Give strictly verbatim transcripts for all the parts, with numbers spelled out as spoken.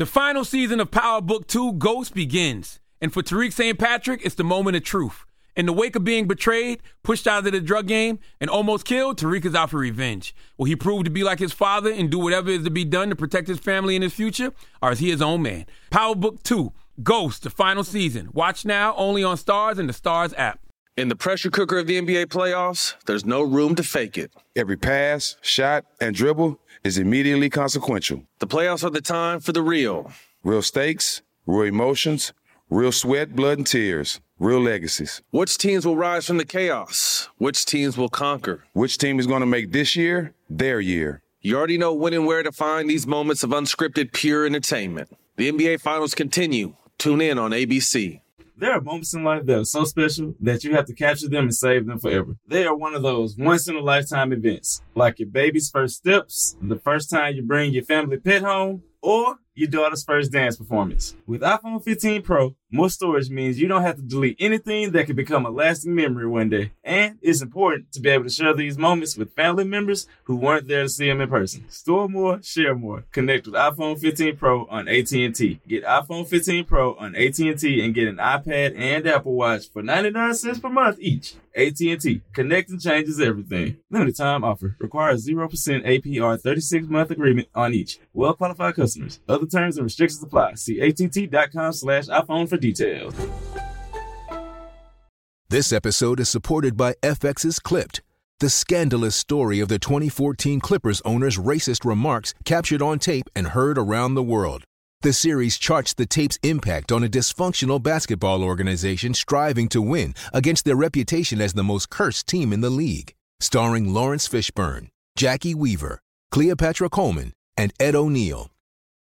The final season of Power Book two, Ghost, begins. And for Tariq Saint Patrick, it's the moment of truth. In the wake of being betrayed, pushed out of the drug game, and almost killed, Tariq is out for revenge. Will he prove to be like his father and do whatever is to be done to protect his family and his future? Or is he his own man? Power Book two, Ghost, the final season. Watch now only on Starz and the Starz app. In the pressure cooker of the N B A playoffs, there's no room to fake it. Every pass, shot, and dribble is immediately consequential. The playoffs are the time for the real. Real stakes, real emotions, real sweat, blood, and tears. Real legacies. Which teams will rise from the chaos? Which teams will conquer? Which team is going to make this year their year? You already know when and where to find these moments of unscripted, pure entertainment. The N B A Finals continue. Tune in on A B C. There are moments in life that are so special that you have to capture them and save them forever. They are one of those once-in-a-lifetime events, like your baby's first steps, the first time you bring your family pet home, or your daughter's first dance performance. With iPhone fifteen Pro, more storage means you don't have to delete anything that could become a lasting memory one day. And it's important to be able to share these moments with family members who weren't there to see them in person. Store more, share more. Connect with iPhone fifteen Pro on A T and T. Get iPhone fifteen Pro on A T and T and get an iPad and Apple Watch for ninety-nine cents per month each. A T and T. Connecting changes everything. Limited time offer. Requires zero percent A P R thirty-six month agreement on each. Well-qualified customers. Other terms and restrictions apply. See att.com slash iPhone for details. This episode is supported by F X's Clipped, the scandalous story of the twenty fourteen Clippers owner's racist remarks captured on tape and heard around the world. The series charts the tape's impact on a dysfunctional basketball organization striving to win against their reputation as the most cursed team in the league. Starring Lawrence Fishburne, Jackie Weaver, Cleopatra Coleman, and Ed O'Neill.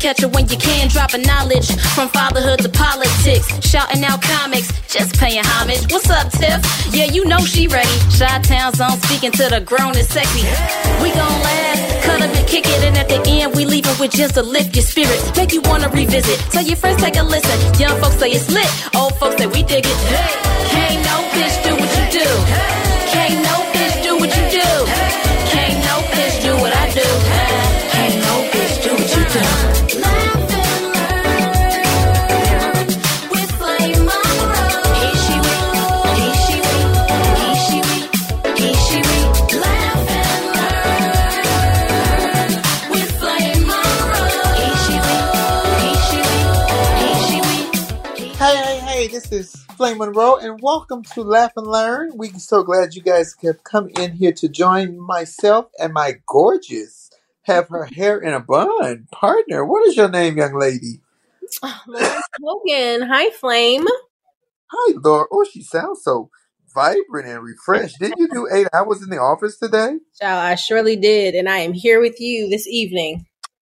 Catch it when you can, dropping knowledge from fatherhood to politics, shouting out comics, just paying homage. What's up, Tiff? Yeah, you know she ready. Chi-Town's on, speaking to the grown and sexy. We gon' laugh, cut up and kick it, and at the end we leaving with just to lift your spirits, make you wanna revisit. Tell your friends, take a listen. Young folks say it's lit, old folks say we dig it. Hey, can't no bitch do what you do. Can't no bitch do what you do. Can't no bitch do what I do. Can't no bitch do what you do. This is Flame Monroe, and welcome to Laugh and Learn. We're so glad you guys have come in here to join myself and my gorgeous, have her hair in a bun, partner. What is your name, young lady? Lauren Hogan. Hi, Flame. Hi, Laura. Oh, she sounds so vibrant and refreshed. Did you do eight hours in the office today? Child, I surely did. And I am here with you this evening.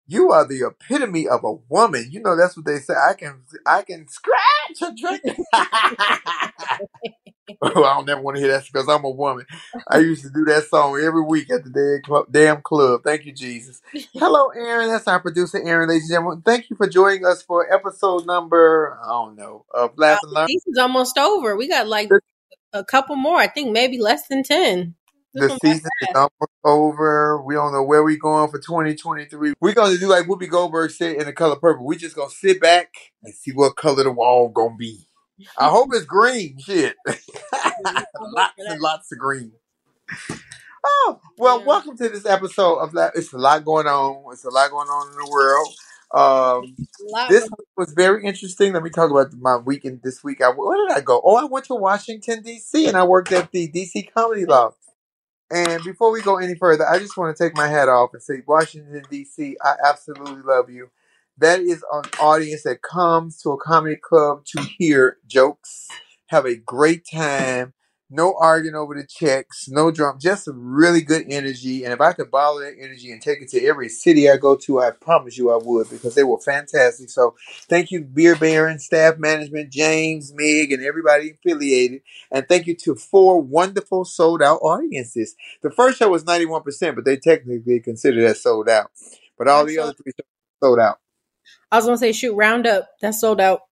You are the epitome of a woman. You know, that's what they say. I can I can scratch a drink. Oh, I don't ever want to hear that because I'm a woman. I used to do that song every week at the damn club. Thank you, Jesus. Hello, Aaron. That's our producer, Aaron, ladies and gentlemen. Thank you for joining us for episode number, I don't know, of Laugh and Learn. This is almost over. We got like a couple more. I think maybe less than ten. The season is almost over. We don't know where we're going for twenty twenty-three. We're going to do like Whoopi Goldberg said in The Color Purple. We're just going to sit back and see what color the wall going to be. I hope it's green. Shit. Lots and lots of green. Oh, well, yeah. Welcome to this episode of La- It's a lot going on. It's a lot going on in the world. Um, this week was very interesting. Let me talk about my weekend this week. I, where did I go? Oh, I went to Washington, D C, and I worked at the D C Comedy Loft. And before we go any further, I just want to take my hat off and say, Washington, D C, I absolutely love you. That is an audience that comes to a comedy club to hear jokes, have a great time, no arguing over the checks, no drum, just some really good energy. And if I could bottle that energy and take it to every city I go to, I promise you I would, because they were fantastic. So thank you, Beer Baron, staff management, James, Meg, and everybody affiliated. And thank you to four wonderful sold-out audiences. The first show was ninety-one percent, but they technically consider that sold out. But all the other three shows sold out. I was going to say, shoot, round up. That's sold out.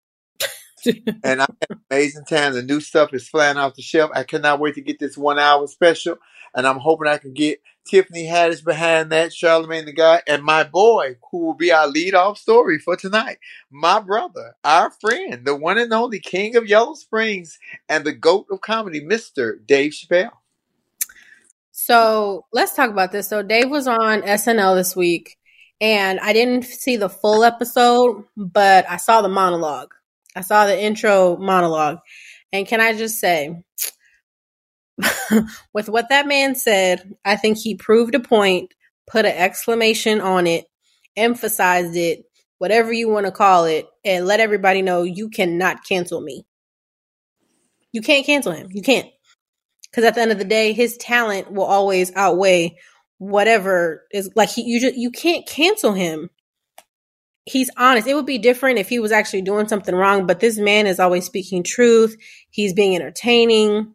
And I had an amazing time. The new stuff is flying off the shelf. I cannot wait to get this one-hour special. And I'm hoping I can get Tiffany Haddish behind that, Charlamagne the God, and my boy, who will be our lead-off story for tonight. My brother, our friend, the one and only king of Yellow Springs, and the goat of comedy, Mister Dave Chappelle. So let's talk about this. So Dave was on S N L this week. And I didn't see the full episode, but I saw the monologue. I saw the intro monologue. And can I just say, with what that man said, I think he proved a point, put an exclamation on it, emphasized it, whatever you want to call it, and let everybody know you cannot cancel me. You can't cancel him. You can't. Because at the end of the day, his talent will always outweigh whatever is like he you just, you can't cancel him. He's honest. It would be different if he was actually doing something wrong, but this man is always speaking truth. He's being entertaining.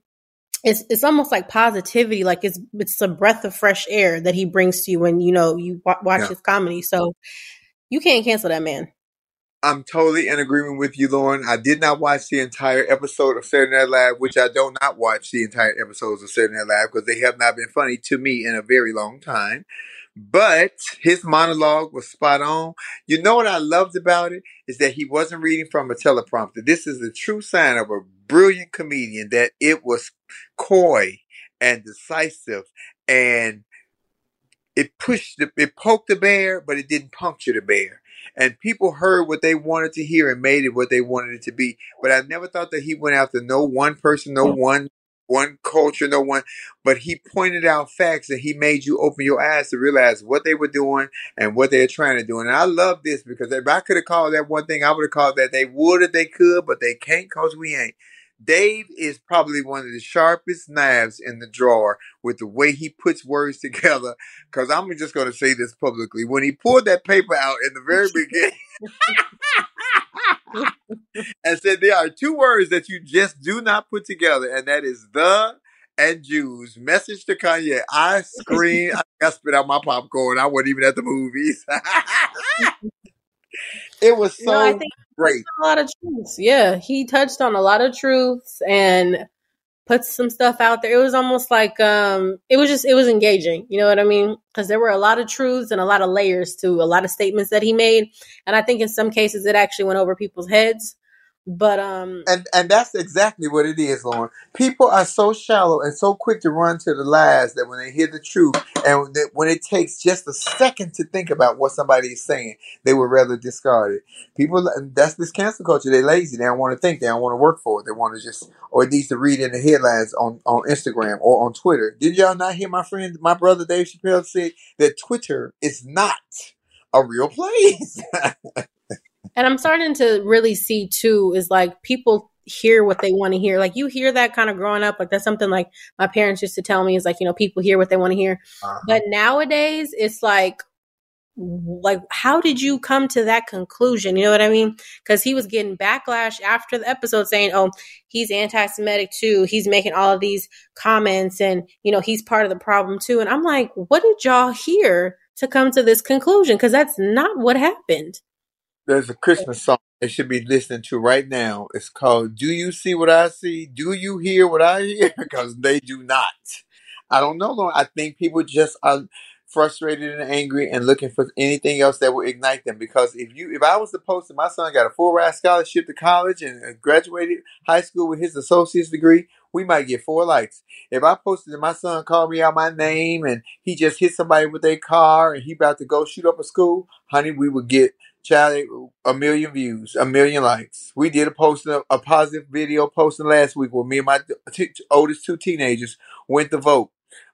It's it's almost like positivity. Like it's it's a breath of fresh air that he brings to you when you know you w- watch yeah. his comedy. So you can't cancel that man. I'm totally in agreement with you, Lauren. I did not watch the entire episode of Saturday Night Live, which I do not watch the entire episodes of Saturday Night Live because they have not been funny to me in a very long time. But his monologue was spot on. You know what I loved about it is that he wasn't reading from a teleprompter. This is a true sign of a brilliant comedian that it was coy and decisive, and it pushed, the, it poked the bear, but it didn't puncture the bear. And people heard what they wanted to hear and made it what they wanted it to be. But I never thought that he went after no one person, no one one culture, no one. But he pointed out facts and he made you open your eyes to realize what they were doing and what they were trying to do. And I love this because if I could have called that one thing, I would have called that they would if they could, but they can't because we ain't. Dave is probably one of the sharpest knives in the drawer with the way he puts words together. Because I'm just going to say this publicly. When he pulled that paper out in the very beginning and said there are two words that you just do not put together, and that is the and Jews. Message to Kanye. I screamed. I spit out my popcorn. I wasn't even at the movies. It was so no, I think great. A lot of truths. Yeah, he touched on a lot of truths and put some stuff out there. It was almost like um, it was just it was engaging. You know what I mean? Because there were a lot of truths and a lot of layers to a lot of statements that he made. And I think in some cases it actually went over people's heads. But um, and and that's exactly what it is, Lauren. People are so shallow and so quick to run to the lies that when they hear the truth, and when it takes just a second to think about what somebody is saying, they would rather discard it. People, that's this cancel culture. They're lazy. They don't want to think. They don't want to work for it. They want to just, or it needs to read in the headlines on on Instagram or on Twitter. Did y'all not hear my friend, my brother Dave Chappelle said that Twitter is not a real place? And I'm starting to really see too, is like people hear what they want to hear. Like you hear that kind of growing up, like that's something like my parents used to tell me is like, you know, people hear what they want to hear. Uh-huh. But nowadays it's like, like, how did you come to that conclusion? You know what I mean? Because he was getting backlash after the episode saying, oh, he's anti-Semitic too. He's making all of these comments and, you know, he's part of the problem too. And I'm like, what did y'all hear to come to this conclusion? Because that's not what happened. There's a Christmas song I should be listening to right now. It's called, Do You See What I See? Do You Hear What I Hear? Because they do not. I don't know, Lauren. I think people just are frustrated and angry and looking for anything else that will ignite them. Because if you, if I was to post that my son got a full-ride scholarship to college and graduated high school with his associate's degree, we might get four likes. If I posted that my son called me out my name and he just hit somebody with their car and he about to go shoot up a school, honey, we would get, child, a million views, a million likes. We did a post, a, a positive video posting last week where me and my t- t- oldest two teenagers went to vote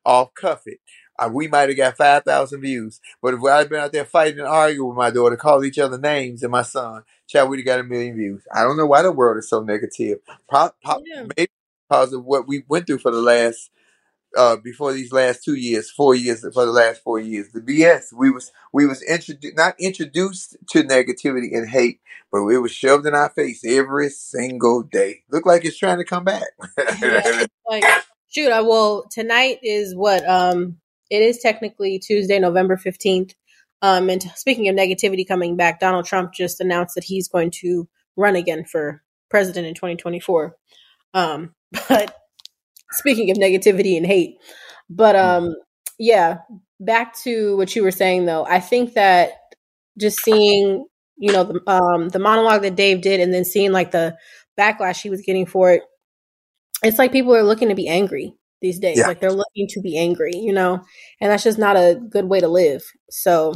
off cuff it. Uh, we might have got five thousand views. But if I'd been out there fighting and arguing with my daughter, calling each other names and my son, child, we'd have got a million views. I don't know why the world is so negative. Pro- pro- yeah. Maybe because of what we went through for the last, uh, before these last two years, four years, for the last four years. The B S, we was, we was introduced, not introduced to negativity and hate, but it was shoved in our face every single day. Looked like it's trying to come back. Yeah, like, shoot, I will. Tonight is what, um, it is technically Tuesday, November fifteenth. Um, and speaking of negativity coming back, Donald Trump just announced that he's going to run again for president in twenty twenty-four. Um, but speaking of negativity and hate, but um, yeah, back to what you were saying, though, I think that just seeing, you know, the, um, the monologue that Dave did and then seeing like the backlash he was getting for it, it's like people are looking to be angry these days. Yeah. Like they're looking to be angry, you know, and that's just not a good way to live. So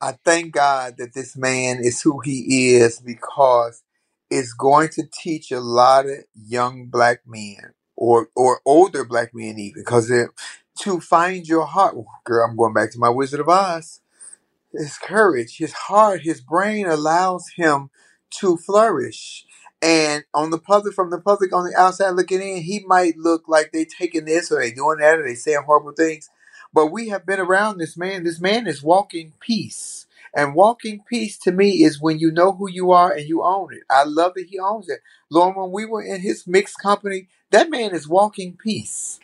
I thank God that this man is who he is, because it's going to teach a lot of young black men or, or older black men even, because to find your heart, girl, I'm going back to my Wizard of Oz, his courage, his heart, his brain allows him to flourish. And on the public, from the public on the outside looking in, he might look like they taking this or they doing that or they saying horrible things. But we have been around this man. This man is walking peace. And walking peace to me is when you know who you are and you own it. I love that he owns it. Lauren, when we were in his mixed company, that man is walking peace.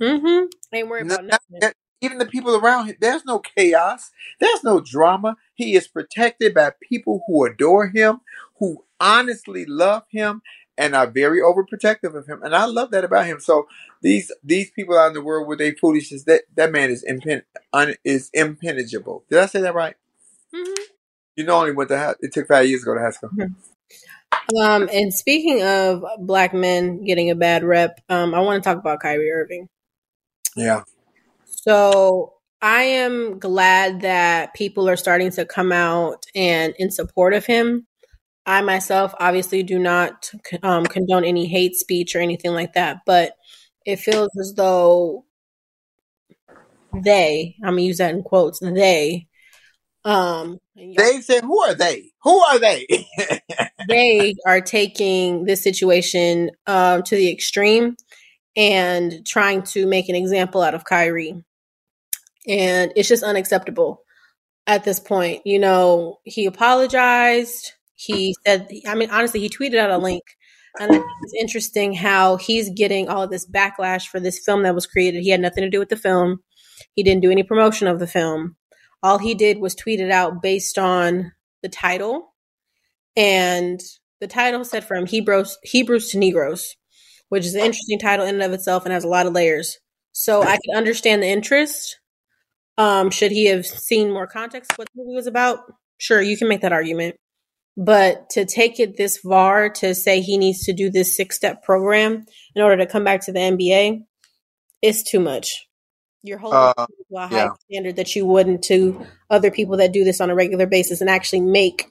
Mm-hmm. Ain't worried about nothing. Even the people around him, there's no chaos. There's no drama. He is protected by people who adore him, who honestly love him, and are very overprotective of him. And I love that about him. So these these people out in the world with their foolishness, that, that man is impen- un, is impenetrable. Did I say that right? Mm-hmm. You know, only went to high, it took five years to go to high school. Mm-hmm. Um, and speaking of black men getting a bad rep, um, I want to talk about Kyrie Irving. Yeah. So I am glad that people are starting to come out and in support of him. I myself obviously do not um, condone any hate speech or anything like that, but it feels as though they, I'm going to use that in quotes, they. Um, they said, who are they? Who are they? They are taking this situation um, to the extreme and trying to make an example out of Kyrie. And it's just unacceptable at this point. You know, he apologized. He said, I mean, honestly, he tweeted out a link. And I think it's interesting how he's getting all of this backlash for this film that was created. He had nothing to do with the film. He didn't do any promotion of the film. All he did was tweet it out based on the title. And the title said from Hebrews, Hebrews to Negroes, which is an interesting title in and of itself and has a lot of layers. So I can understand the interest. Um, should he have seen more context of what the movie was about? Sure, you can make that argument. But to take it this far, to say he needs to do this six-step program in order to come back to the N B A, it's too much. You're holding uh, to a high yeah. standard that you wouldn't to other people that do this on a regular basis and actually make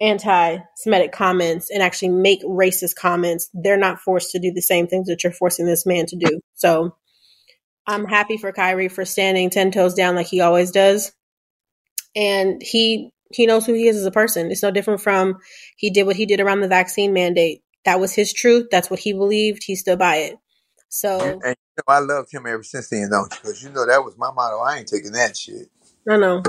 anti-Semitic comments and actually make racist comments. They're not forced to do the same things that you're forcing this man to do. So I'm happy for Kyrie for standing ten toes down like he always does. And he He knows who he is as a person. It's no different from he did what he did around the vaccine mandate. That was his truth. That's what he believed. He stood by it. So and, and you know, I loved him ever since then, don't you? Because you know that was my motto. I ain't taking that shit. I know.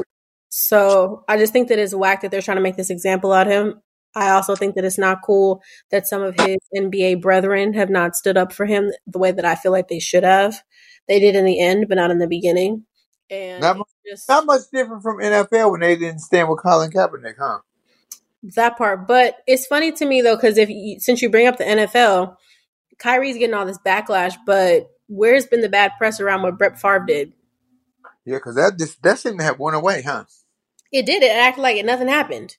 So I just think that it's whack that they're trying to make this example out of him. I also think that it's not cool that some of his N B A brethren have not stood up for him the way that I feel like they should have. They did in the end, but not in the beginning. And not much, just, not much different from N F L when they didn't stand with Colin Kaepernick, huh? That part. But it's funny to me, though, because if you, since you bring up the N F L, Kyrie's getting all this backlash, but where's been the bad press around what Brett Favre did? Yeah, because that, that shouldn't have went away, huh? It did. It acted like it, nothing happened.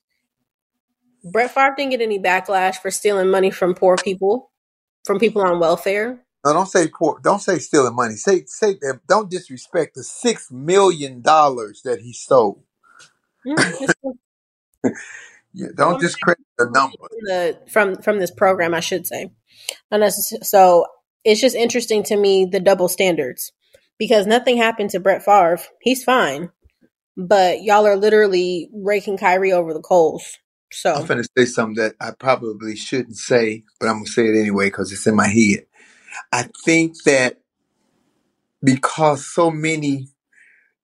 Brett Favre didn't get any backlash for stealing money from poor people, from people on welfare. No, don't say poor. Don't say stealing money. Say say them. Don't disrespect the six million dollars that he stole. Mm-hmm. Yeah, don't discredit the number from, the, from from this program. I should say, unless so. It's just interesting to me the double standards because nothing happened to Brett Favre. He's fine, but y'all are literally raking Kyrie over the coals. So I'm going to say something that I probably shouldn't say, but I'm going to say it anyway because it's in my head. I think that because so many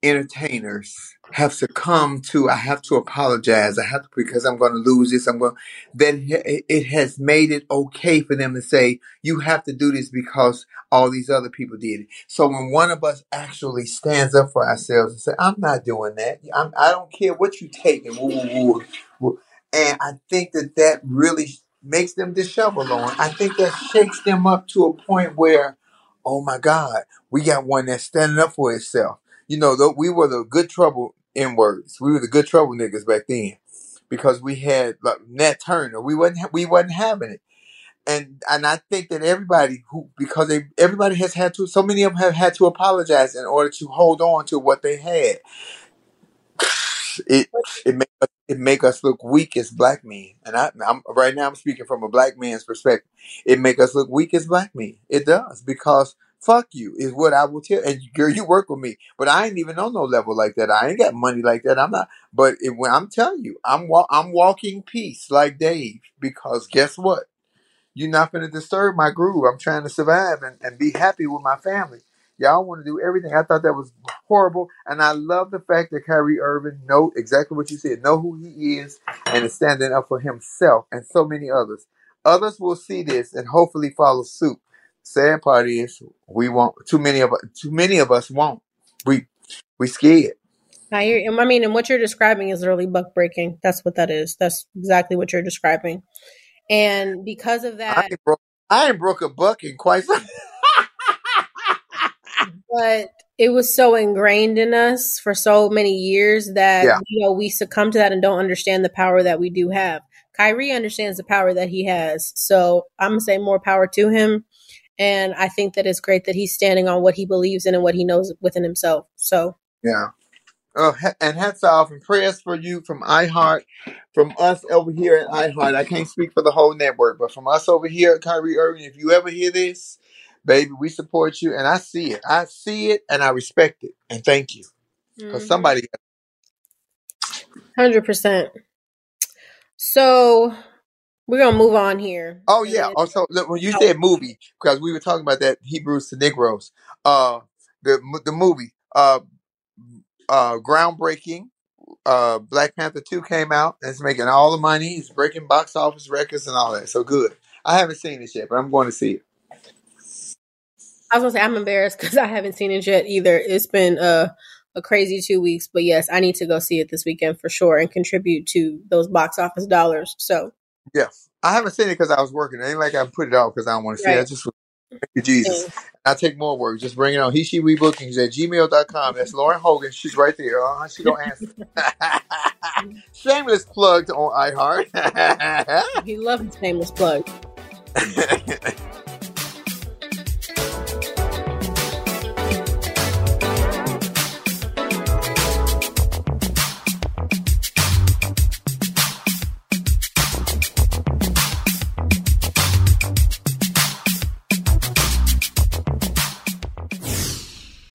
entertainers have succumbed to, I have to apologize. I have to, because I'm going to lose this. I'm going, then it has made it okay for them to say, you have to do this because all these other people did it. So when one of us actually stands up for ourselves and say, I'm not doing that. I'm, I don't care what you take. And woo, woo, woo. And I think that that really makes them disheveled, on. I think that shakes them up to a point where, oh my God, we got one that's standing up for itself. You know, though we were the good trouble in words. We were the good trouble niggas back then because we had like Nat Turner. We wasn't ha- we wasn't having it, and and I think that everybody who because they everybody has had to so many of them have had to apologize in order to hold on to what they had. It it make us, it make us look weak as black men, and I, I'm right now I'm speaking from a black man's perspective. It make us look weak as black men. It does because fuck you is what I will tell. And girl, you work with me, but I ain't even on no level like that. I ain't got money like that. I'm not. But it, when I'm telling you, I'm wa- I'm walking peace like Dave because guess what? You're not gonna disturb my groove. I'm trying to survive and, and be happy with my family. Y'all want to do everything. I thought that was horrible. And I love the fact that Kyrie Irving know exactly what you said, know who he is, and is standing up for himself and so many others. Others will see this and hopefully follow suit. Sad part is we won't. Too many of us, too many of us won't. We we scared. I hear you. I mean, and what you're describing is early buck breaking. That's what that is. That's exactly what you're describing. And because of that, I ain't broke, I ain't broke a buck in quite some time. But it was so ingrained in us for so many years that yeah. you know we succumb to that and don't understand the power that we do have. Kyrie understands the power that he has. So I'm going to say more power to him. And I think that it's great that he's standing on what he believes in and what he knows within himself. So yeah. Oh, and hats off and prayers for you from iHeart, from us over here at iHeart. I can't speak for the whole network, but from us over here at Kyrie Irving, if you ever hear this, baby, we support you, and I see it. I see it, and I respect it, and thank you. Because mm-hmm. somebody... one hundred percent. So, we're going to move on here. Oh, yeah. Then... Also, look, when you oh. said movie, because we were talking about that Hebrews to Negroes, uh, the the movie, uh, uh, groundbreaking, uh, Black Panther two came out, and it's making all the money. It's breaking box office records and all that, so good. I haven't seen it yet, but I'm going to see it. I was going to say, I'm embarrassed because I haven't seen it yet either. It's been uh, a crazy two weeks. But yes, I need to go see it this weekend for sure and contribute to those box office dollars. So, yes, I haven't seen it because I was working. It ain't like I put it off because I don't want to see it. I just thank you, Jesus. Yeah. I'll take more work. Just bring it on. He, she, we bookings at gmail dot com. That's Lauren Hogan. She's right there. Uh, she don't answer. Shameless plug on iHeart. He loves shameless plug.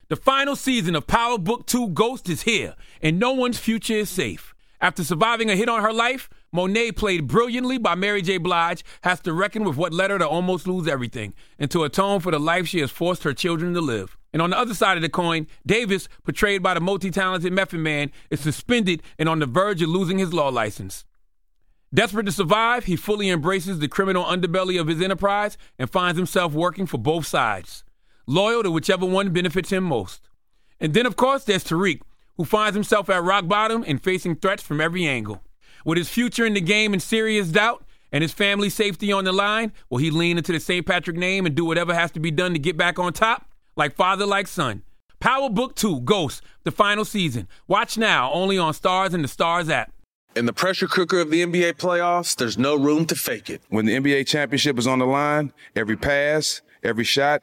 The final season of Power Book two Ghost is here, and no one's future is safe. After surviving a hit on her life, Monet, played brilliantly by Mary J. Blige, has to reckon with what led her to almost lose everything and to atone for the life she has forced her children to live. And on the other side of the coin, Davis, portrayed by the multi-talented Method Man, is suspended and on the verge of losing his law license. Desperate to survive, he fully embraces the criminal underbelly of his enterprise and finds himself working for both sides, loyal to whichever one benefits him most. And then, of course, there's Tariq, who finds himself at rock bottom and facing threats from every angle. With his future in the game in serious doubt and his family's safety on the line, will he lean into the Saint Patrick name and do whatever has to be done to get back on top? Like father, like son. Power Book two, Ghost, the final season. Watch now, only on Starz and the Starz app. In the pressure cooker of the N B A playoffs, there's no room to fake it. When the N B A championship is on the line, every pass, every shot,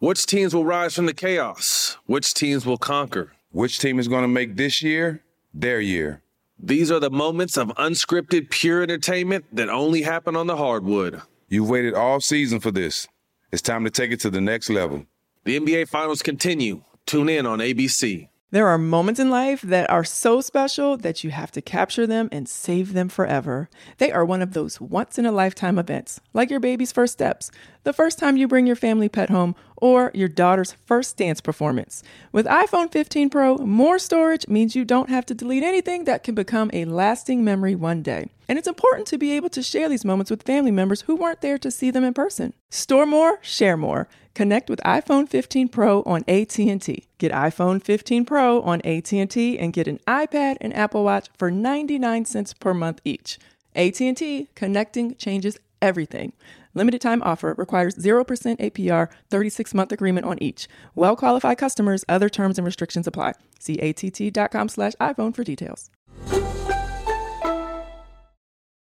Which teams will rise from the chaos? Which teams will conquer? Which team is going to make this year their year? These are the moments of unscripted, pure entertainment that only happen on the hardwood. You've waited all season for this. It's time to take it to the next level. The N B A Finals continue. Tune in on A B C. There are moments in life that are so special that you have to capture them and save them forever. They are one of those once-in-a-lifetime events, like your baby's first steps, the first time you bring your family pet home, or your daughter's first dance performance. With iPhone fifteen Pro, more storage means you don't have to delete anything that can become a lasting memory one day. And it's important to be able to share these moments with family members who weren't there to see them in person. Store more, share more. Connect with iPhone fifteen Pro on A T and T. Get iPhone fifteen Pro on A T and T and get an iPad and Apple Watch for ninety-nine cents per month each. A T and T, connecting changes everything. Limited time offer requires zero percent A P R, thirty-six month agreement on each. Well-qualified customers, other terms and restrictions apply. See att.com slash iPhone for details.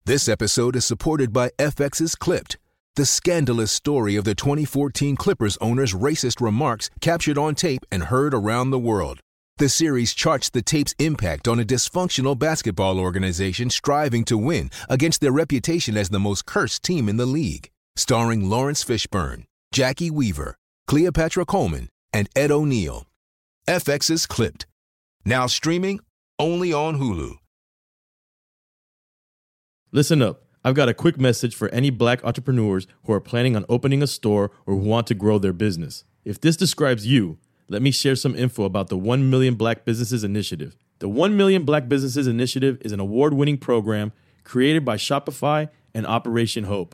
This episode is supported by F X's Clipped, the scandalous story of the twenty fourteen Clippers owner's racist remarks captured on tape and heard around the world. The series charts the tape's impact on a dysfunctional basketball organization striving to win against their reputation as the most cursed team in the league. Starring Lawrence Fishburne, Jackie Weaver, Cleopatra Coleman, and Ed O'Neill. F X's Clipped. Now streaming only on Hulu. Listen up. I've got a quick message for any black entrepreneurs who are planning on opening a store or who want to grow their business. If this describes you, let me share some info about the One Million Black Businesses Initiative. The One Million Black Businesses Initiative is an award-winning program created by Shopify and Operation Hope.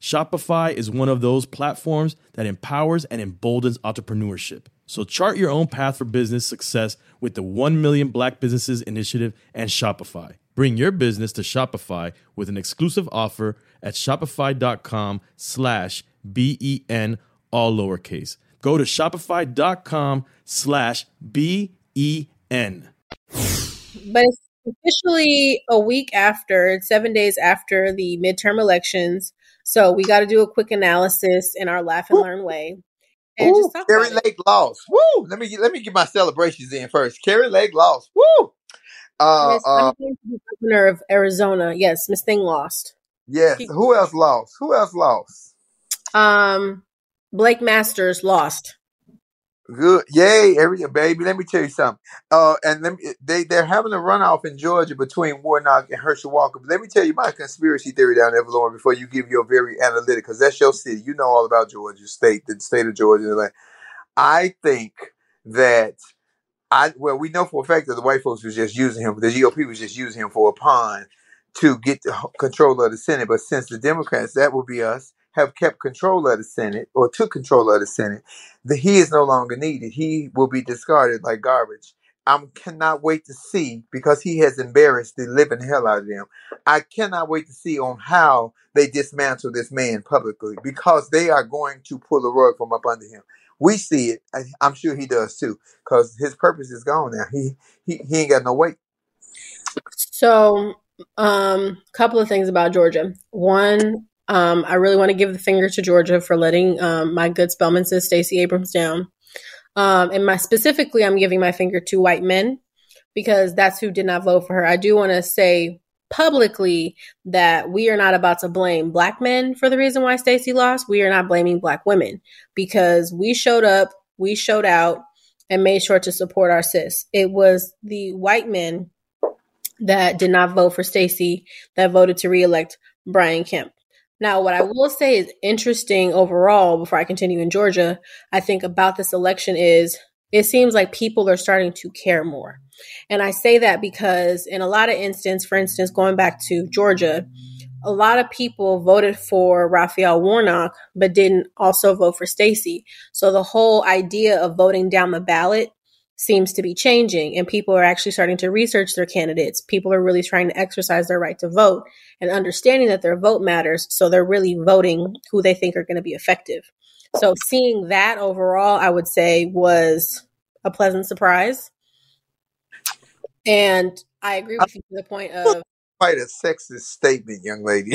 Shopify is one of those platforms that empowers and emboldens entrepreneurship. So chart your own path for business success with the one million Black Businesses Initiative and Shopify. Bring your business to Shopify with an exclusive offer at shopify.com slash B-E-N, all lowercase. Go to shopify.com slash B-E-N. But it's officially a week after, seven days after the midterm elections. So we got to do a quick analysis in our laugh and Ooh. learn way. And Ooh, just talk Carrie Lake it. lost. Woo! Let me, let me get my celebrations in first. Carrie Lake lost. Woo! Uh, yes, uh, governor of Arizona. Yes, Miss Thing lost. Yes. He, Who else lost? Who else lost? Um, Blake Masters lost. Good. Yay, every baby. Let me tell you something. Uh, and let me, they, they're having a runoff in Georgia between Warnock and Herschel Walker. But let me tell you my conspiracy theory down there, Lauren, before you give your very analytic, because that's your city. You know all about Georgia State, the state of Georgia. I think that, I well, we know for a fact that the white folks was just using him. The G O P was just using him for a pawn to get the control of the Senate. But since the Democrats, that would be us, have kept control of the Senate or took control of the Senate, that he is no longer needed. He will be discarded like garbage. I cannot wait to see, because he has embarrassed the living hell out of them. I cannot wait to see on how they dismantle this man publicly, because they are going to pull the rug from up under him. We see it. I, I'm sure he does too, because his purpose is gone now. He he, he ain't got no weight. So a um, couple of things about Georgia. One, Um, I really want to give the finger to Georgia for letting um, my good Spellman sis Stacey Abrams down. Um, and my specifically, I'm giving my finger to white men, because that's who did not vote for her. I do want to say publicly that we are not about to blame black men for the reason why Stacey lost. We are not blaming black women, because we showed up, we showed out, and made sure to support our sis. It was the white men that did not vote for Stacey that voted to reelect Brian Kemp. Now, what I will say is interesting overall, before I continue in Georgia, I think about this election is it seems like people are starting to care more. And I say that because in a lot of instances, for instance, going back to Georgia, a lot of people voted for Raphael Warnock, but didn't also vote for Stacey. So the whole idea of voting down the ballot seems to be changing, and people are actually starting to research their candidates. People are really trying to exercise their right to vote and understanding that their vote matters. So they're really voting who they think are going to be effective. So seeing that overall, I would say was a pleasant surprise. And I agree with you to the point of quite a sexist statement, young lady.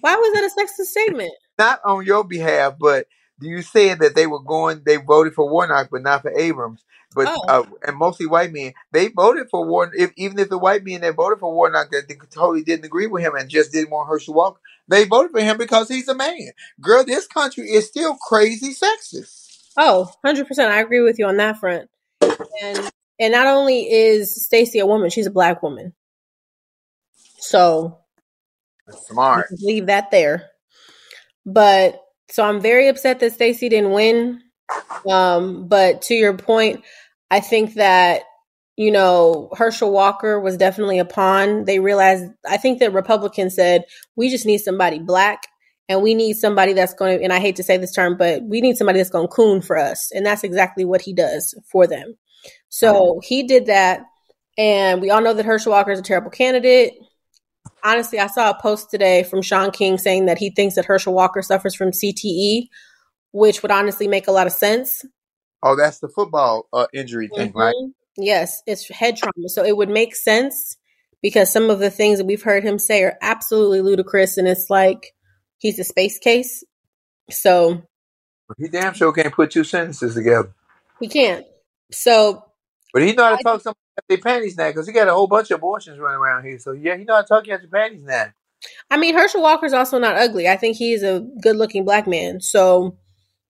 Why was that a sexist statement? Not on your behalf, but you said that they were going, they voted for Warnock, but not for Abrams. But oh. uh, and mostly white men, they voted for Warnock. If, even if the white men that voted for Warnock that totally didn't agree with him and just didn't want Herschel Walker, they voted for him because he's a man. Girl, this country is still crazy sexist. Oh, one hundred percent. I agree with you on that front. And and not only is Stacey a woman, she's a black woman. So that's smart. Leave that there. But so I'm very upset that Stacey didn't win. Um, but to your point, I think that, you know, Herschel Walker was definitely a pawn. They realized, I think that Republicans said, we just need somebody black, and we need somebody that's going to, and I hate to say this term, but we need somebody that's going to coon for us. And that's exactly what he does for them. So he did that. And we all know that Herschel Walker is a terrible candidate. Honestly, I saw a post today from Sean King saying that he thinks that Herschel Walker suffers from C T E, which would honestly make a lot of sense. Oh, that's the football uh, injury thing, mm-hmm. right? Yes, it's head trauma. So it would make sense, because some of the things that we've heard him say are absolutely ludicrous, and it's like he's a space case. So he damn sure can't put two sentences together. He can't. So, but he know how to I, talk somebody about their panties now, because he got a whole bunch of abortions running around here. So yeah, he know how to talk about your panties now. I mean, Herschel Walker's also not ugly. I think he's a good-looking black man. So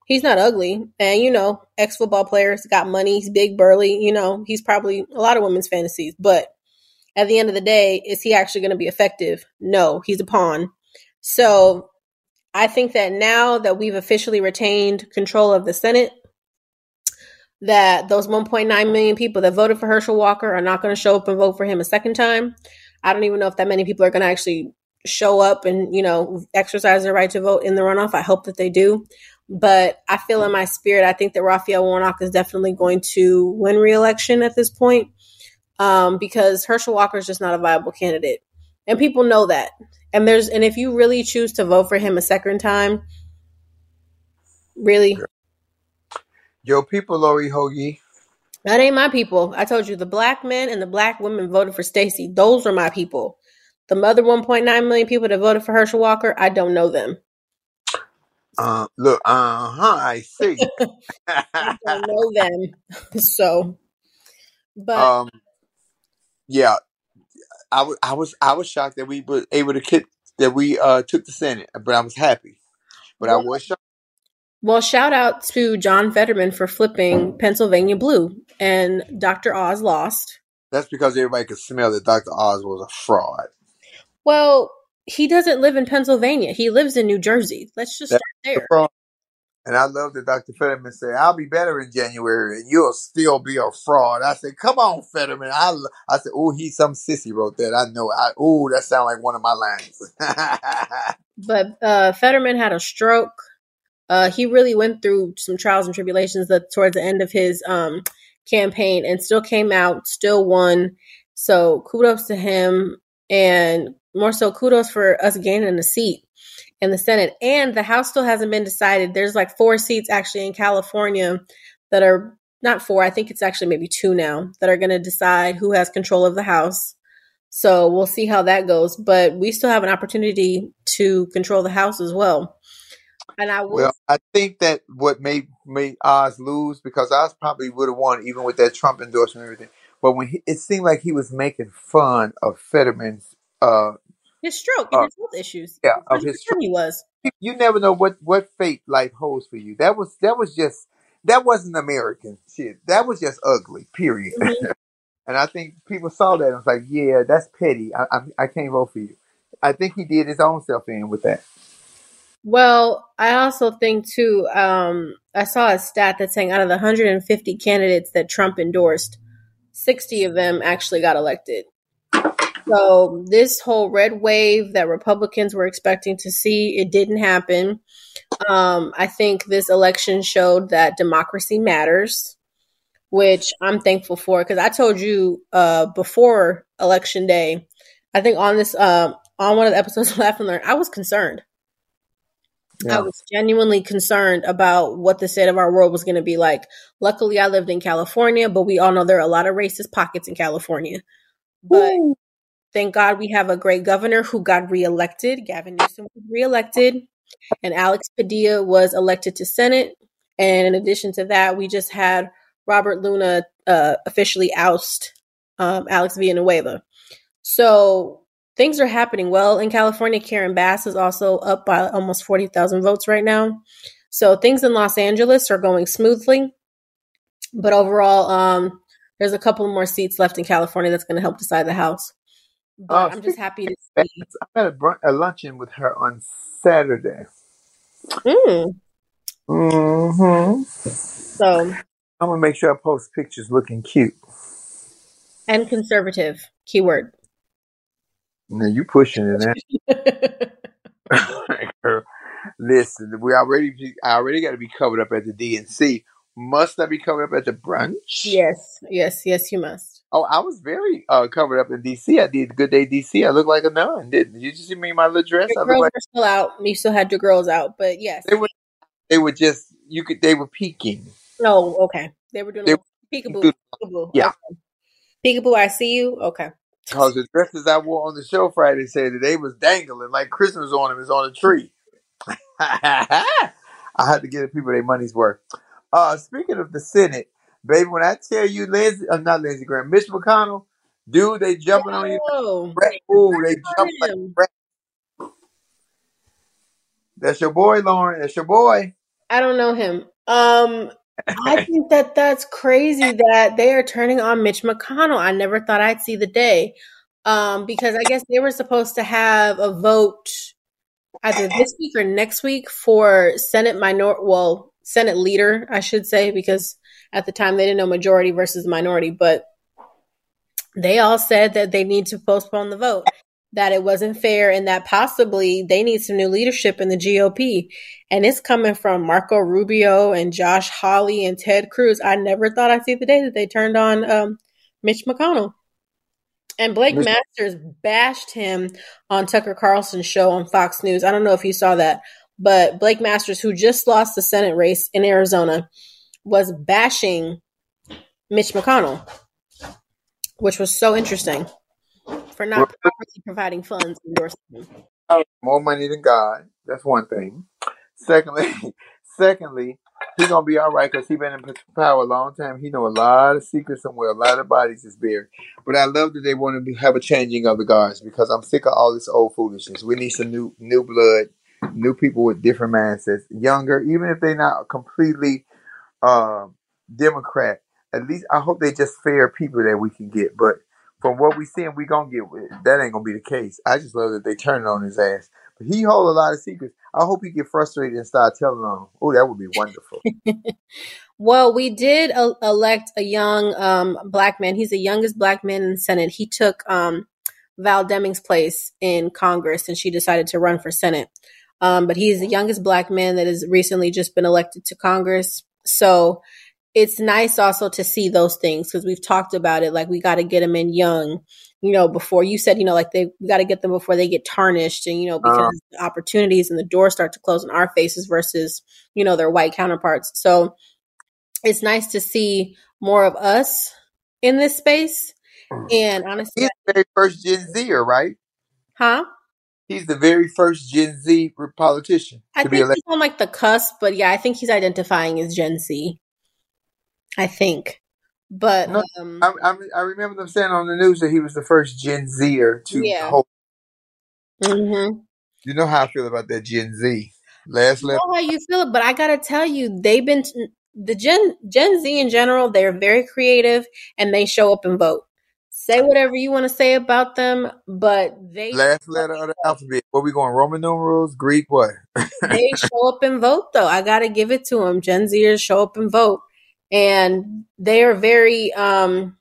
he's not ugly. And, you know, ex-football players got money. He's big, burly. You know, he's probably a lot of women's fantasies. But at the end of the day, is he actually going to be effective? No, he's a pawn. So I think that now that we've officially retained control of the Senate, that those one point nine million people that voted for Herschel Walker are not going to show up and vote for him a second time. I don't even know if that many people are going to actually show up and, you know, exercise their right to vote in the runoff. I hope that they do. But I feel in my spirit, I think that Raphael Warnock is definitely going to win re-election at this point, um, because Herschel Walker is just not a viable candidate. And people know that. And there's and if you really choose to vote for him a second time, really? Yo, people, Lori Hoagie. That ain't my people. I told you the black men and the black women voted for Stacey. Those are my people. The other one point nine million people that voted for Herschel Walker, I don't know them. Uh, look, uh huh. I see. I don't know them, so. But um, yeah, I was, I was, I was shocked that we were able to keep that we uh, took the Senate, but I was happy. But well, I was shocked. Well, shout out to John Fetterman for flipping Pennsylvania blue, and Doctor Oz lost. That's because everybody could smell that Doctor Oz was a fraud. Well, he doesn't live in Pennsylvania. He lives in New Jersey. Let's just That's start there. The and I love that Doctor Fetterman said, "I'll be better in January, and you'll still be a fraud." I said, "Come on, Fetterman." I, I said, "Oh, he some sissy wrote that. I know. I oh, that sounds like one of my lines." But uh, Fetterman had a stroke. Uh, he really went through some trials and tribulations that towards the end of his um, campaign, and still came out, still won. So kudos to him, and more so kudos for us gaining a seat in the Senate. And the House still hasn't been decided. There's like four seats actually in California that are not four. I think it's actually maybe two now that are going to decide who has control of the House. So we'll see how that goes. But we still have an opportunity to control the House as well. And I will. Well, I think that what made, made Oz lose, because Oz probably would have won even with that Trump endorsement and everything. But when he, it seemed like he was making fun of Fetterman's uh, his stroke and uh, his health issues. Yeah, of his stroke. He was. You never know what, what fate life holds for you. That was that was just that wasn't American shit. That was just ugly. Period. Mm-hmm. And I think people saw that and was like, "Yeah, that's petty. I, I I can't vote for you." I think he did his own self in with that. Well, I also think too. Um, I saw a stat that's saying out of the one hundred fifty candidates that Trump endorsed, sixty of them actually got elected. So this whole red wave that Republicans were expecting to see, it didn't happen. Um, I think this election showed that democracy matters, which I'm thankful for, because I told you uh, before Election Day, I think on this uh, on one of the episodes of Laugh and Learn, I was concerned. Yeah. I was genuinely concerned about what the state of our world was going to be like. Luckily, I lived in California, but we all know there are a lot of racist pockets in California. But Ooh. Thank God we have a great governor who got reelected. Gavin Newsom was reelected, and Alex Padilla was elected to Senate. And in addition to that, we just had Robert Luna uh, officially oust um, Alex Villanueva. So things are happening well in California. Karen Bass is also up by almost forty thousand votes right now. So things in Los Angeles are going smoothly. But overall, um, there's a couple more seats left in California that's going to help decide the House. But uh, I'm just happy to see. I had a, a luncheon with her on Saturday. Mm. Mm-hmm. So I'm gonna make sure I post pictures looking cute and conservative. Keyword. Now you pushing it, man. Listen, we already I already got to be covered up at the D N C. Must I be covered up at the brunch? Yes, yes, yes. You must. Oh, I was very uh, covered up in D C. I did Good Day D C. I looked like a nun, didn't you? Did you just see me in my little dress? Your I girls like- were still out. You still had your girls out, but yes, they were. They were just you could. They were peeking. No, oh, okay. They were doing they a peekaboo. Were- peekaboo. Yeah, okay. Peekaboo. I see you. Okay. Because the dresses I wore on the show Friday said that they was dangling like Christmas ornaments on a tree. I had to give people their money's worth. Uh, speaking of the Senate. Baby, when I tell you, Lindsey, uh, not Lindsey Graham, Mitch McConnell, dude, they jumping Whoa. on you. Brett, ooh, they jumping like Brett. That's your boy, Lauren. That's your boy. I don't know him. Um, I think that that's crazy that they are turning on Mitch McConnell. I never thought I'd see the day, um, because I guess they were supposed to have a vote either this week or next week for Senate minor, well, Senate leader, I should say, because at the time, they didn't know majority versus minority, but they all said that they need to postpone the vote, that it wasn't fair, and that possibly they need some new leadership in the G O P. And it's coming from Marco Rubio and Josh Hawley and Ted Cruz. I never thought I'd see the day that they turned on um, Mitch McConnell. And Blake Masters bashed him on Tucker Carlson's show on Fox News. I don't know if you saw that, but Blake Masters, who just lost the Senate race in Arizona, was bashing Mitch McConnell, which was so interesting, for not properly providing funds endorsing him. More money than God. That's one thing. Secondly, secondly, He's going to be all right because he's been in power a long time. He know a lot of secrets somewhere. A lot of bodies is buried. But I love that they want to be, have a changing of the guards because I'm sick of all this old foolishness. We need some new new blood, new people with different mindsets, younger, even if they're not completely uh, Democrat. At least I hope they just fair people that we can get. But from what we seeing, we going to get that ain't going to be the case. I just love that they turn on his ass. He holds a lot of secrets. I hope he get frustrated and start telling them. Oh, that would be wonderful. Well, we did a- elect a young um, black man. He's the youngest black man in the Senate. He took um, Val Deming's place in Congress, and she decided to run for Senate. Um, but he's the youngest black man that has recently just been elected to Congress. So it's nice also to see those things because we've talked about it. Like, we got to get him in young. You know, before you said, you know, like they got to get them before they get tarnished and, you know, because uh, the opportunities and the doors start to close in our faces versus, you know, their white counterparts. So it's nice to see more of us in this space. And honestly, he's the very first Gen Zer, right? Huh? He's the very first Gen Z politician. I think he's on like the cusp, but yeah, I think he's identifying as Gen Z. I think. But no, um, I, I, I remember them saying on the news that he was the first Gen Zer to yeah. hold. Mm-hmm. You know how I feel about that Gen Z. Last I know how you feel, but I gotta tell you, they've been t- the Gen Gen Z in general. They're very creative and they show up and vote. Say whatever you want to say about them, but they last letter of the alphabet. What we going? Roman numerals, Greek, what? They show up and vote, though. I gotta give it to them. Gen Zers show up and vote. And they are very um,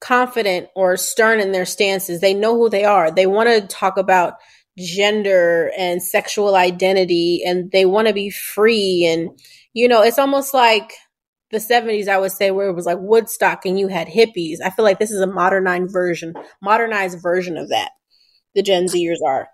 confident or stern in their stances. They know who they are. They want to talk about gender and sexual identity, and they want to be free. And, you know, it's almost like the seventies, I would say, where it was like Woodstock and you had hippies. I feel like this is a modernized version, modernized version of that. The Gen Zers are.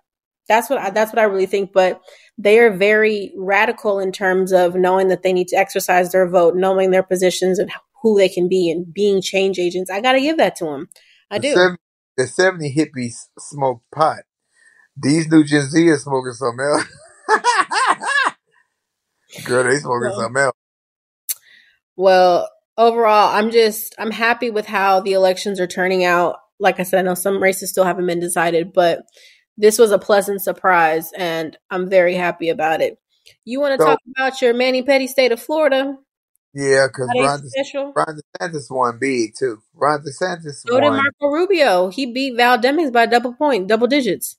That's what I, that's what I really think. But they are very radical in terms of knowing that they need to exercise their vote, knowing their positions and who they can be, and being change agents. I got to give that to them. I do. The seventy hippies smoke pot. These new Gen Z is smoking something else. Girl, they smoking well, something else. Well, overall, I'm just I'm happy with how the elections are turning out. Like I said, I know some races still haven't been decided, but this was a pleasant surprise, and I'm very happy about it. You want to so, talk about your mani-pedi state of Florida? Yeah, because Ron, De- Ron DeSantis won big, too. Ron DeSantis so won. So did Marco Rubio. He beat Val Demings by double point, double digits.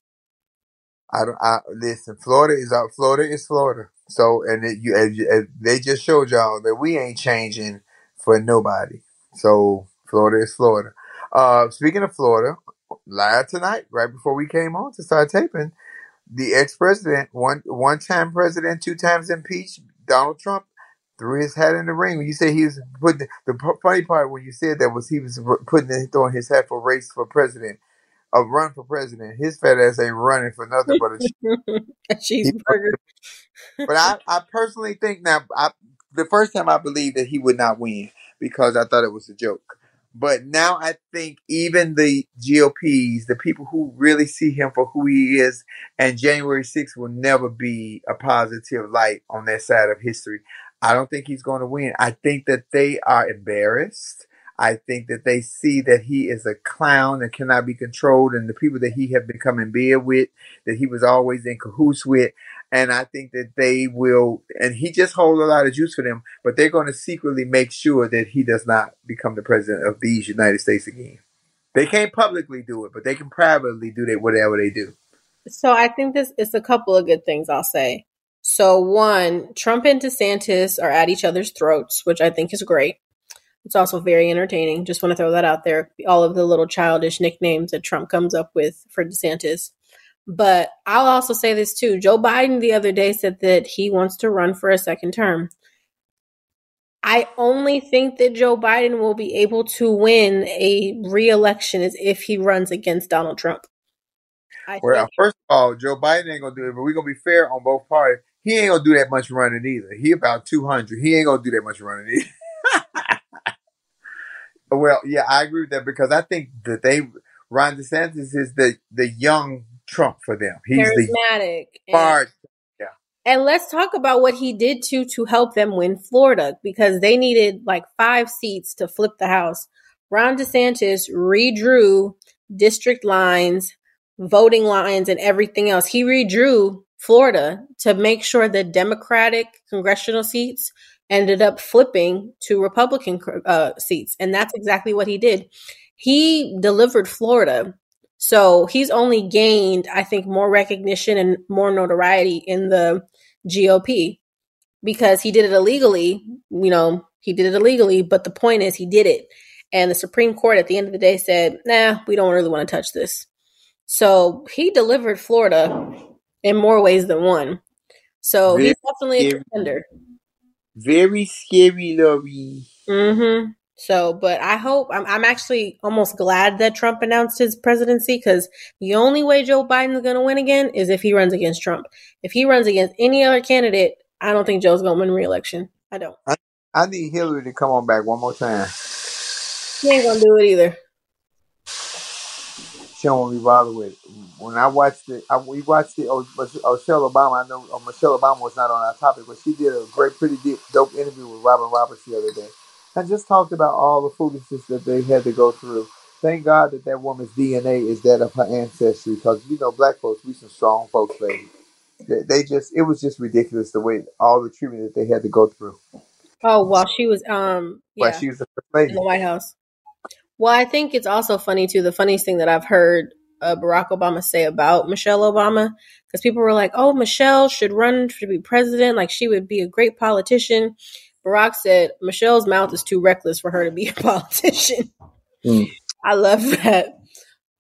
I don't. I, listen, Florida is out. Florida is Florida. So, and it, you, as, as they just showed y'all that we ain't changing for nobody. So, Florida is Florida. Uh, speaking of Florida, live tonight, right before we came on to start taping, the ex-president, one one-time president, two times impeached, Donald Trump threw his hat in the ring. When you say he was putting the, the funny part when you said that was he was putting throwing his hat for race for president, a run for president. His fat ass ain't running for nothing but a, a cheeseburger. But I, I personally think now, I, the first time I believed that he would not win because I thought it was a joke. But now I think even the G O Ps, the people who really see him for who he is, and January sixth will never be a positive light on that side of history. I don't think he's going to win. I think that they are embarrassed. I think that they see that he is a clown and cannot be controlled, and the people that he have become in bed with, that he was always in cahoots with. And I think that they will, and he just holds a lot of juice for them, but they're going to secretly make sure that he does not become the president of these United States again. They can't publicly do it, but they can privately do that, whatever they do. So I think this is a couple of good things I'll say. So one, Trump and DeSantis are at each other's throats, which I think is great. It's also very entertaining. Just want to throw that out there. All of the little childish nicknames that Trump comes up with for DeSantis. But I'll also say this, too. Joe Biden the other day said that he wants to run for a second term. I only think that Joe Biden will be able to win a re-election is if he runs against Donald Trump. I well, think- first of all, Joe Biden ain't going to do it, but we're going to be fair on both parties. He ain't going to do that much running either. He about two hundred. He ain't going to do that much running either. Well, yeah, I agree with that because I think that they Ron DeSantis is the, the young Trump for them. He's charismatic. The smart. Yeah. And let's talk about what he did to to help them win Florida, because they needed like five seats to flip the House. Ron DeSantis redrew district lines, voting lines, and everything else. He redrew Florida to make sure the Democratic congressional seats ended up flipping to Republican uh, seats. And that's exactly what he did. He delivered Florida. So he's only gained, I think, more recognition and more notoriety in the G O P because he did it illegally. You know, he did it illegally, but the point is he did it. And the Supreme Court at the end of the day said, nah, we don't really want to touch this. So he delivered Florida in more ways than one. So very he's definitely scary. A contender. Very scary, Laurie. Mm-hmm. So, but I hope, I'm, I'm actually almost glad that Trump announced his presidency, because the only way Joe Biden is going to win again is if he runs against Trump. If he runs against any other candidate, I don't think Joe's going to win re-election. I don't. I, I need Hillary to come on back one more time. She ain't going to do it either. She don't want to be bothered with it. When I watched it, I, we watched it, oh, oh, Michelle Obama, I know oh, Michelle Obama was not on our topic, but she did a great, pretty deep, dope interview with Robin Roberts the other day. I just talked about all the foolishness that they had to go through. Thank God that that woman's D N A is that of her ancestry, because, you know, black folks, we some strong folks, baby. They, they just, it was just ridiculous the way, all the treatment that they had to go through. Oh, while she was, um, yeah. While she was in the White House. Well, I think it's also funny, too, the funniest thing that I've heard uh, Barack Obama say about Michelle Obama, because people were like, oh, Michelle should run to be president, like she would be a great politician. Barack said, Michelle's mouth is too reckless for her to be a politician. Mm. I love that.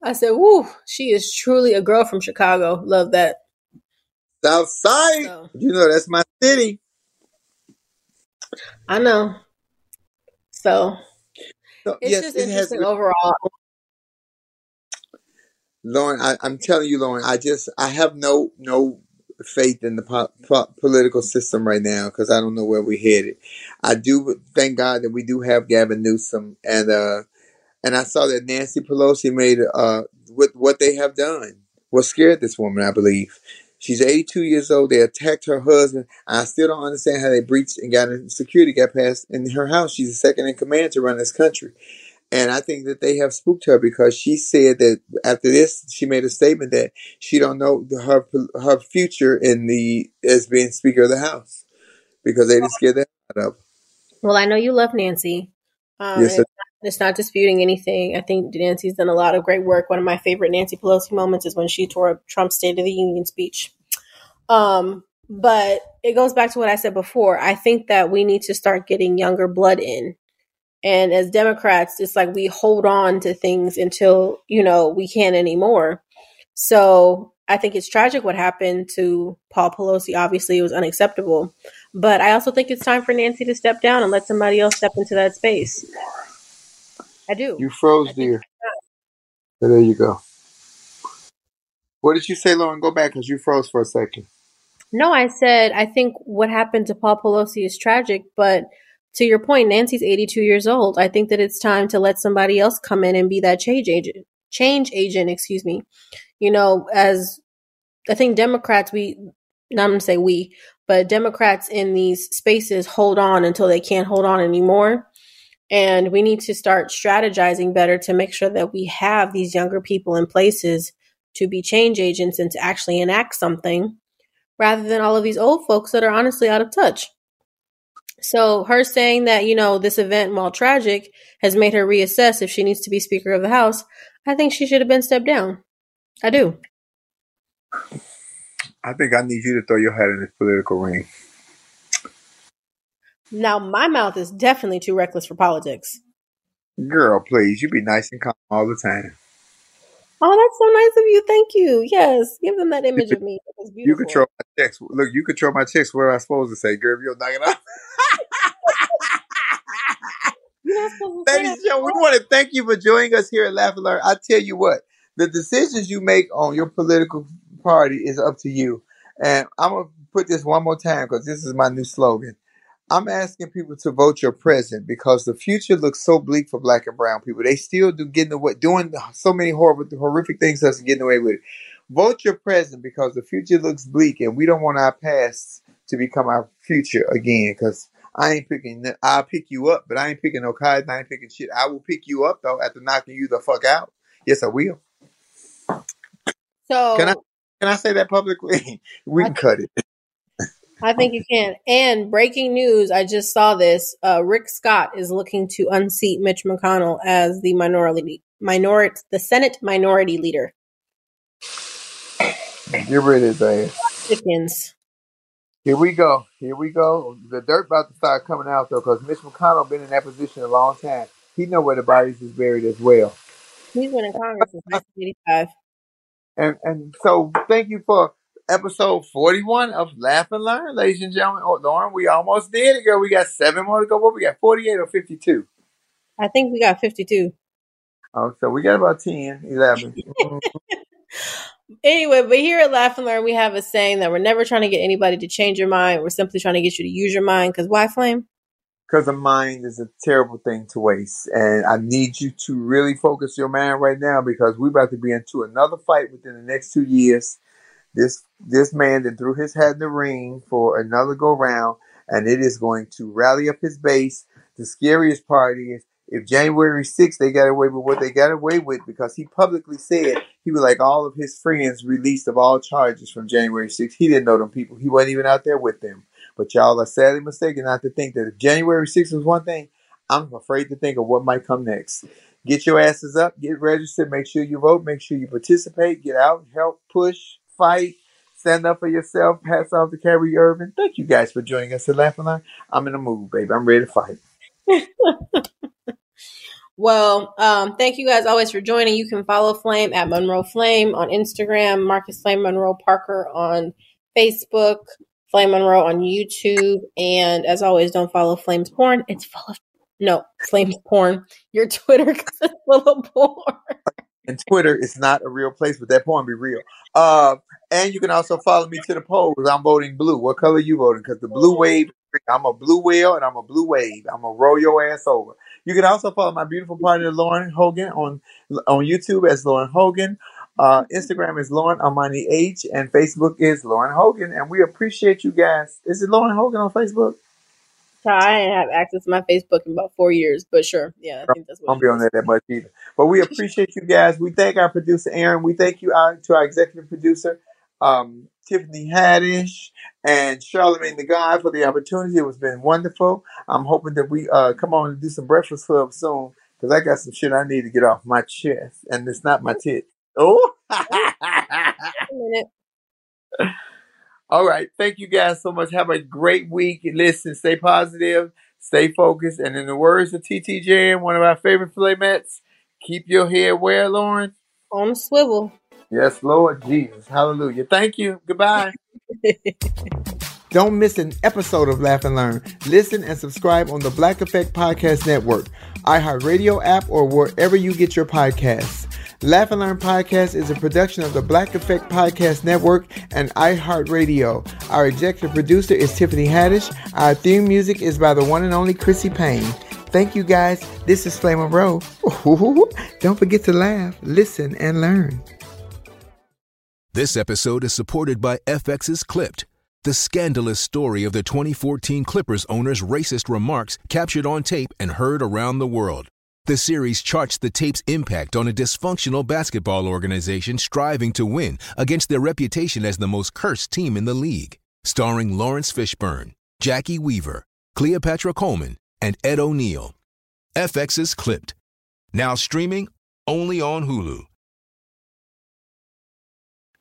I said, woo, she is truly a girl from Chicago. Love that. Southside. So, you know, that's my city. I know. So, so it's yes, just it interesting has, overall. Lauren, I, I'm telling you, Lauren, I just, I have no, no, faith in the po- po- political system right now, because I don't know where we're headed. I do thank God that we do have Gavin Newsom, and uh, and I saw that Nancy Pelosi made uh with what they have done. What scared this woman, I believe. She's eighty-two years old. They attacked her husband. I still don't understand how they breached and got security got passed in her house. She's the second in command to run this country. And I think that they have spooked her, because she said that after this, she made a statement that she don't know her her future in the as being Speaker of the House, because they just scared that up. Well, I know you love Nancy. Um, yes, it's, not, it's not disputing anything. I think Nancy's done a lot of great work. One of my favorite Nancy Pelosi moments is when she tore up Trump's State of the Union speech. Um, but it goes back to what I said before. I think that we need to start getting younger blood in. And as Democrats, it's like we hold on to things until, you know, we can't anymore. So I think it's tragic what happened to Paul Pelosi. Obviously, it was unacceptable. But I also think it's time for Nancy to step down and let somebody else step into that space. I do. You froze, dear. So there you go. What did you say, Lauren? Go back, because you froze for a second. No, I said I think what happened to Paul Pelosi is tragic, but to your point, Nancy's eighty-two years old. I think that it's time to let somebody else come in and be that change agent. Change agent, excuse me. You know, as I think Democrats, we, not going to say we, but Democrats in these spaces hold on until they can't hold on anymore. And we need to start strategizing better to make sure that we have these younger people in places to be change agents and to actually enact something, rather than all of these old folks that are honestly out of touch. So her saying that, you know, this event, while tragic, has made her reassess if she needs to be Speaker of the House, I think she should have been stepped down. I do. I think I need you to throw your hat in this political ring. Now, my mouth is definitely too reckless for politics. Girl, please. You be nice and calm all the time. Oh, that's so nice of you. Thank you. Yes. Give them that image of me. It was beautiful. You control my text. Look, you control my text. What am I supposed to say, girl? You'll knock it off. Ladies and gentlemen, we want to thank you for joining us here at Laugh and Learn. I tell you what, the decisions you make on your political party is up to you. And I'm going to put this one more time, because this is my new slogan. I'm asking people to vote your present, because the future looks so bleak for black and brown people. They still do getting away, doing so many horrible, horrific things that's getting away with it. Vote your present because the future looks bleak, and we don't want our past to become our future again. Because I ain't picking, I'll pick you up, but I ain't picking no cards. I ain't picking shit. I will pick you up though after knocking you the fuck out. Yes, I will. So can I can I say that publicly? We can cut it. I think you can. And breaking news, I just saw this. Uh, Rick Scott is looking to unseat Mitch McConnell as the minority minority the Senate minority leader. Get rid of his ass. Dickens. Here we go. Here we go. The dirt about to start coming out though, because Mitch McConnell been in that position a long time. He know where the bodies is buried as well. He's been in Congress since nineteen eighty-five. And and so thank you for episode forty-one of Laugh and Learn, ladies and gentlemen. Oh, Lauren, we almost did it, girl. We got seven more to go. What we got, forty-eight or fifty-two? I think we got fifty-two. Oh, so we got about ten, eleven. Anyway, but here at Laugh and Learn, we have a saying that we're never trying to get anybody to change your mind. We're simply trying to get you to use your mind. Because why, Flame? Because a mind is a terrible thing to waste. And I need you to really focus your mind right now, because we're about to be into another fight within the next two years. This this man then threw his hat in the ring for another go round, and it is going to rally up his base. The scariest part is if January sixth they got away with what they got away with, because he publicly said he was like all of his friends released of all charges from January sixth. He didn't know them people. He wasn't even out there with them. But y'all are sadly mistaken not to think that if January sixth was one thing, I'm afraid to think of what might come next. Get your asses up. Get registered. Make sure you vote. Make sure you participate. Get out. Help. Push. Fight, stand up for yourself, pass off to Kyrie Irving. Thank you guys for joining us at Laugh and Learn. I'm in a mood, baby. I'm ready to fight. Well, um, thank you guys always for joining. You can follow Flame at Monroe Flame on Instagram, Marcus Flame Monroe Parker on Facebook, Flame Monroe on YouTube. And as always, don't follow Flame's porn. It's full of, no, Flame's porn. Your Twitter, because it's full of porn. And Twitter is not a real place, but that porn be real. Uh, and you can also follow me to the polls. I'm voting blue. What color are you voting? Because the blue wave, I'm a blue whale and I'm a blue wave. I'm going to roll your ass over. You can also follow my beautiful partner, Lauren Hogan, on on YouTube as Lauren Hogan. Uh, Instagram is Lauren Armani H, and Facebook is Lauren Hogan. And we appreciate you guys. Is it Lauren Hogan on Facebook? I didn't have access to my Facebook in about four years, but sure. Yeah, I think that's what I won't be on there that much either. But we appreciate you guys. We thank our producer, Aaron. We thank you our, to our executive producer, um, Tiffany Haddish, and Charlemagne the God for the opportunity. It has been wonderful. I'm hoping that we uh, come on and do some Breakfast Club soon, because I got some shit I need to get off my chest, and it's not my tit. Oh! All right. Thank you guys so much. Have a great week. Listen, stay positive, stay focused. And in the words of T T J, one of our favorite Flamettes, keep your head where, Lauren? On a swivel. Yes, Lord Jesus. Hallelujah. Thank you. Goodbye. Don't miss an episode of Laugh and Learn. Listen and subscribe on the Black Effect Podcast Network, iHeartRadio app, or wherever you get your podcasts. Laugh and Learn Podcast is a production of the Black Effect Podcast Network and iHeartRadio. Our executive producer is Tiffany Haddish. Our theme music is by the one and only Chrissy Payne. Thank you guys. This is Flame Monroe. Don't forget to laugh, listen, and learn. This episode is supported by F X's Clipped, the scandalous story of the twenty fourteen Clippers owner's racist remarks captured on tape and heard around the world. The series charts the tape's impact on a dysfunctional basketball organization striving to win against their reputation as the most cursed team in the league. Starring Lawrence Fishburne, Jackie Weaver, Cleopatra Coleman, and Ed O'Neill. F X's Clipped. Now streaming only on Hulu.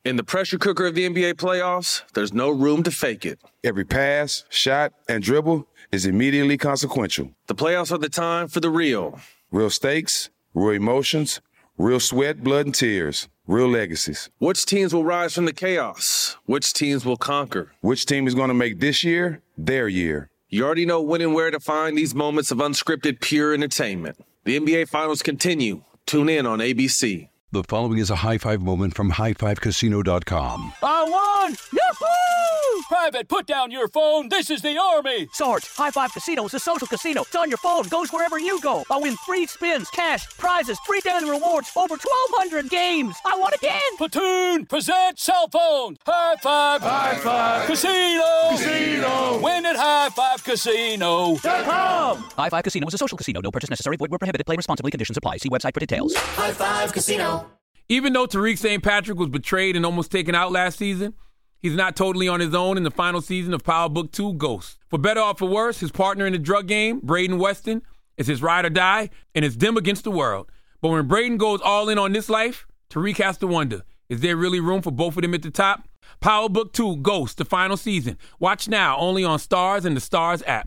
In the pressure cooker of the N B A playoffs, there's no room to fake it. Every pass, shot, and dribble is immediately consequential. The playoffs are the time for the real. Real stakes, real emotions, real sweat, blood, and tears, real legacies. Which teams will rise from the chaos? Which teams will conquer? Which team is going to make this year their year? You already know when and where to find these moments of unscripted, pure entertainment. The N B A Finals continue. Tune in on A B C. The following is a high-five moment from high five casino dot com. I won! Yahoo! Private, put down your phone. This is the Army. Sarge, High Five Casino is a social casino. It's on your phone. Goes wherever you go. I win free spins, cash, prizes, free daily rewards, over twelve hundred games. I won again. Platoon, present cell phone. High Five. High Five. Casino. Casino. Win at high five casino dot com. High Five Casino is a social casino. No purchase necessary. Void where prohibited. Play responsibly. Conditions apply. See website for details. High Five Casino. Even though Tariq Saint Patrick was betrayed and almost taken out last season, he's not totally on his own in the final season of Power Book two, Ghost. For better or for worse, his partner in the drug game, Braden Weston, is his ride or die, and it's them against the world. But when Braden goes all in on this life, Tariq has to wonder, is there really room for both of them at the top? Power Book two, Ghost, the final season. Watch now, only on Starz and the Starz app.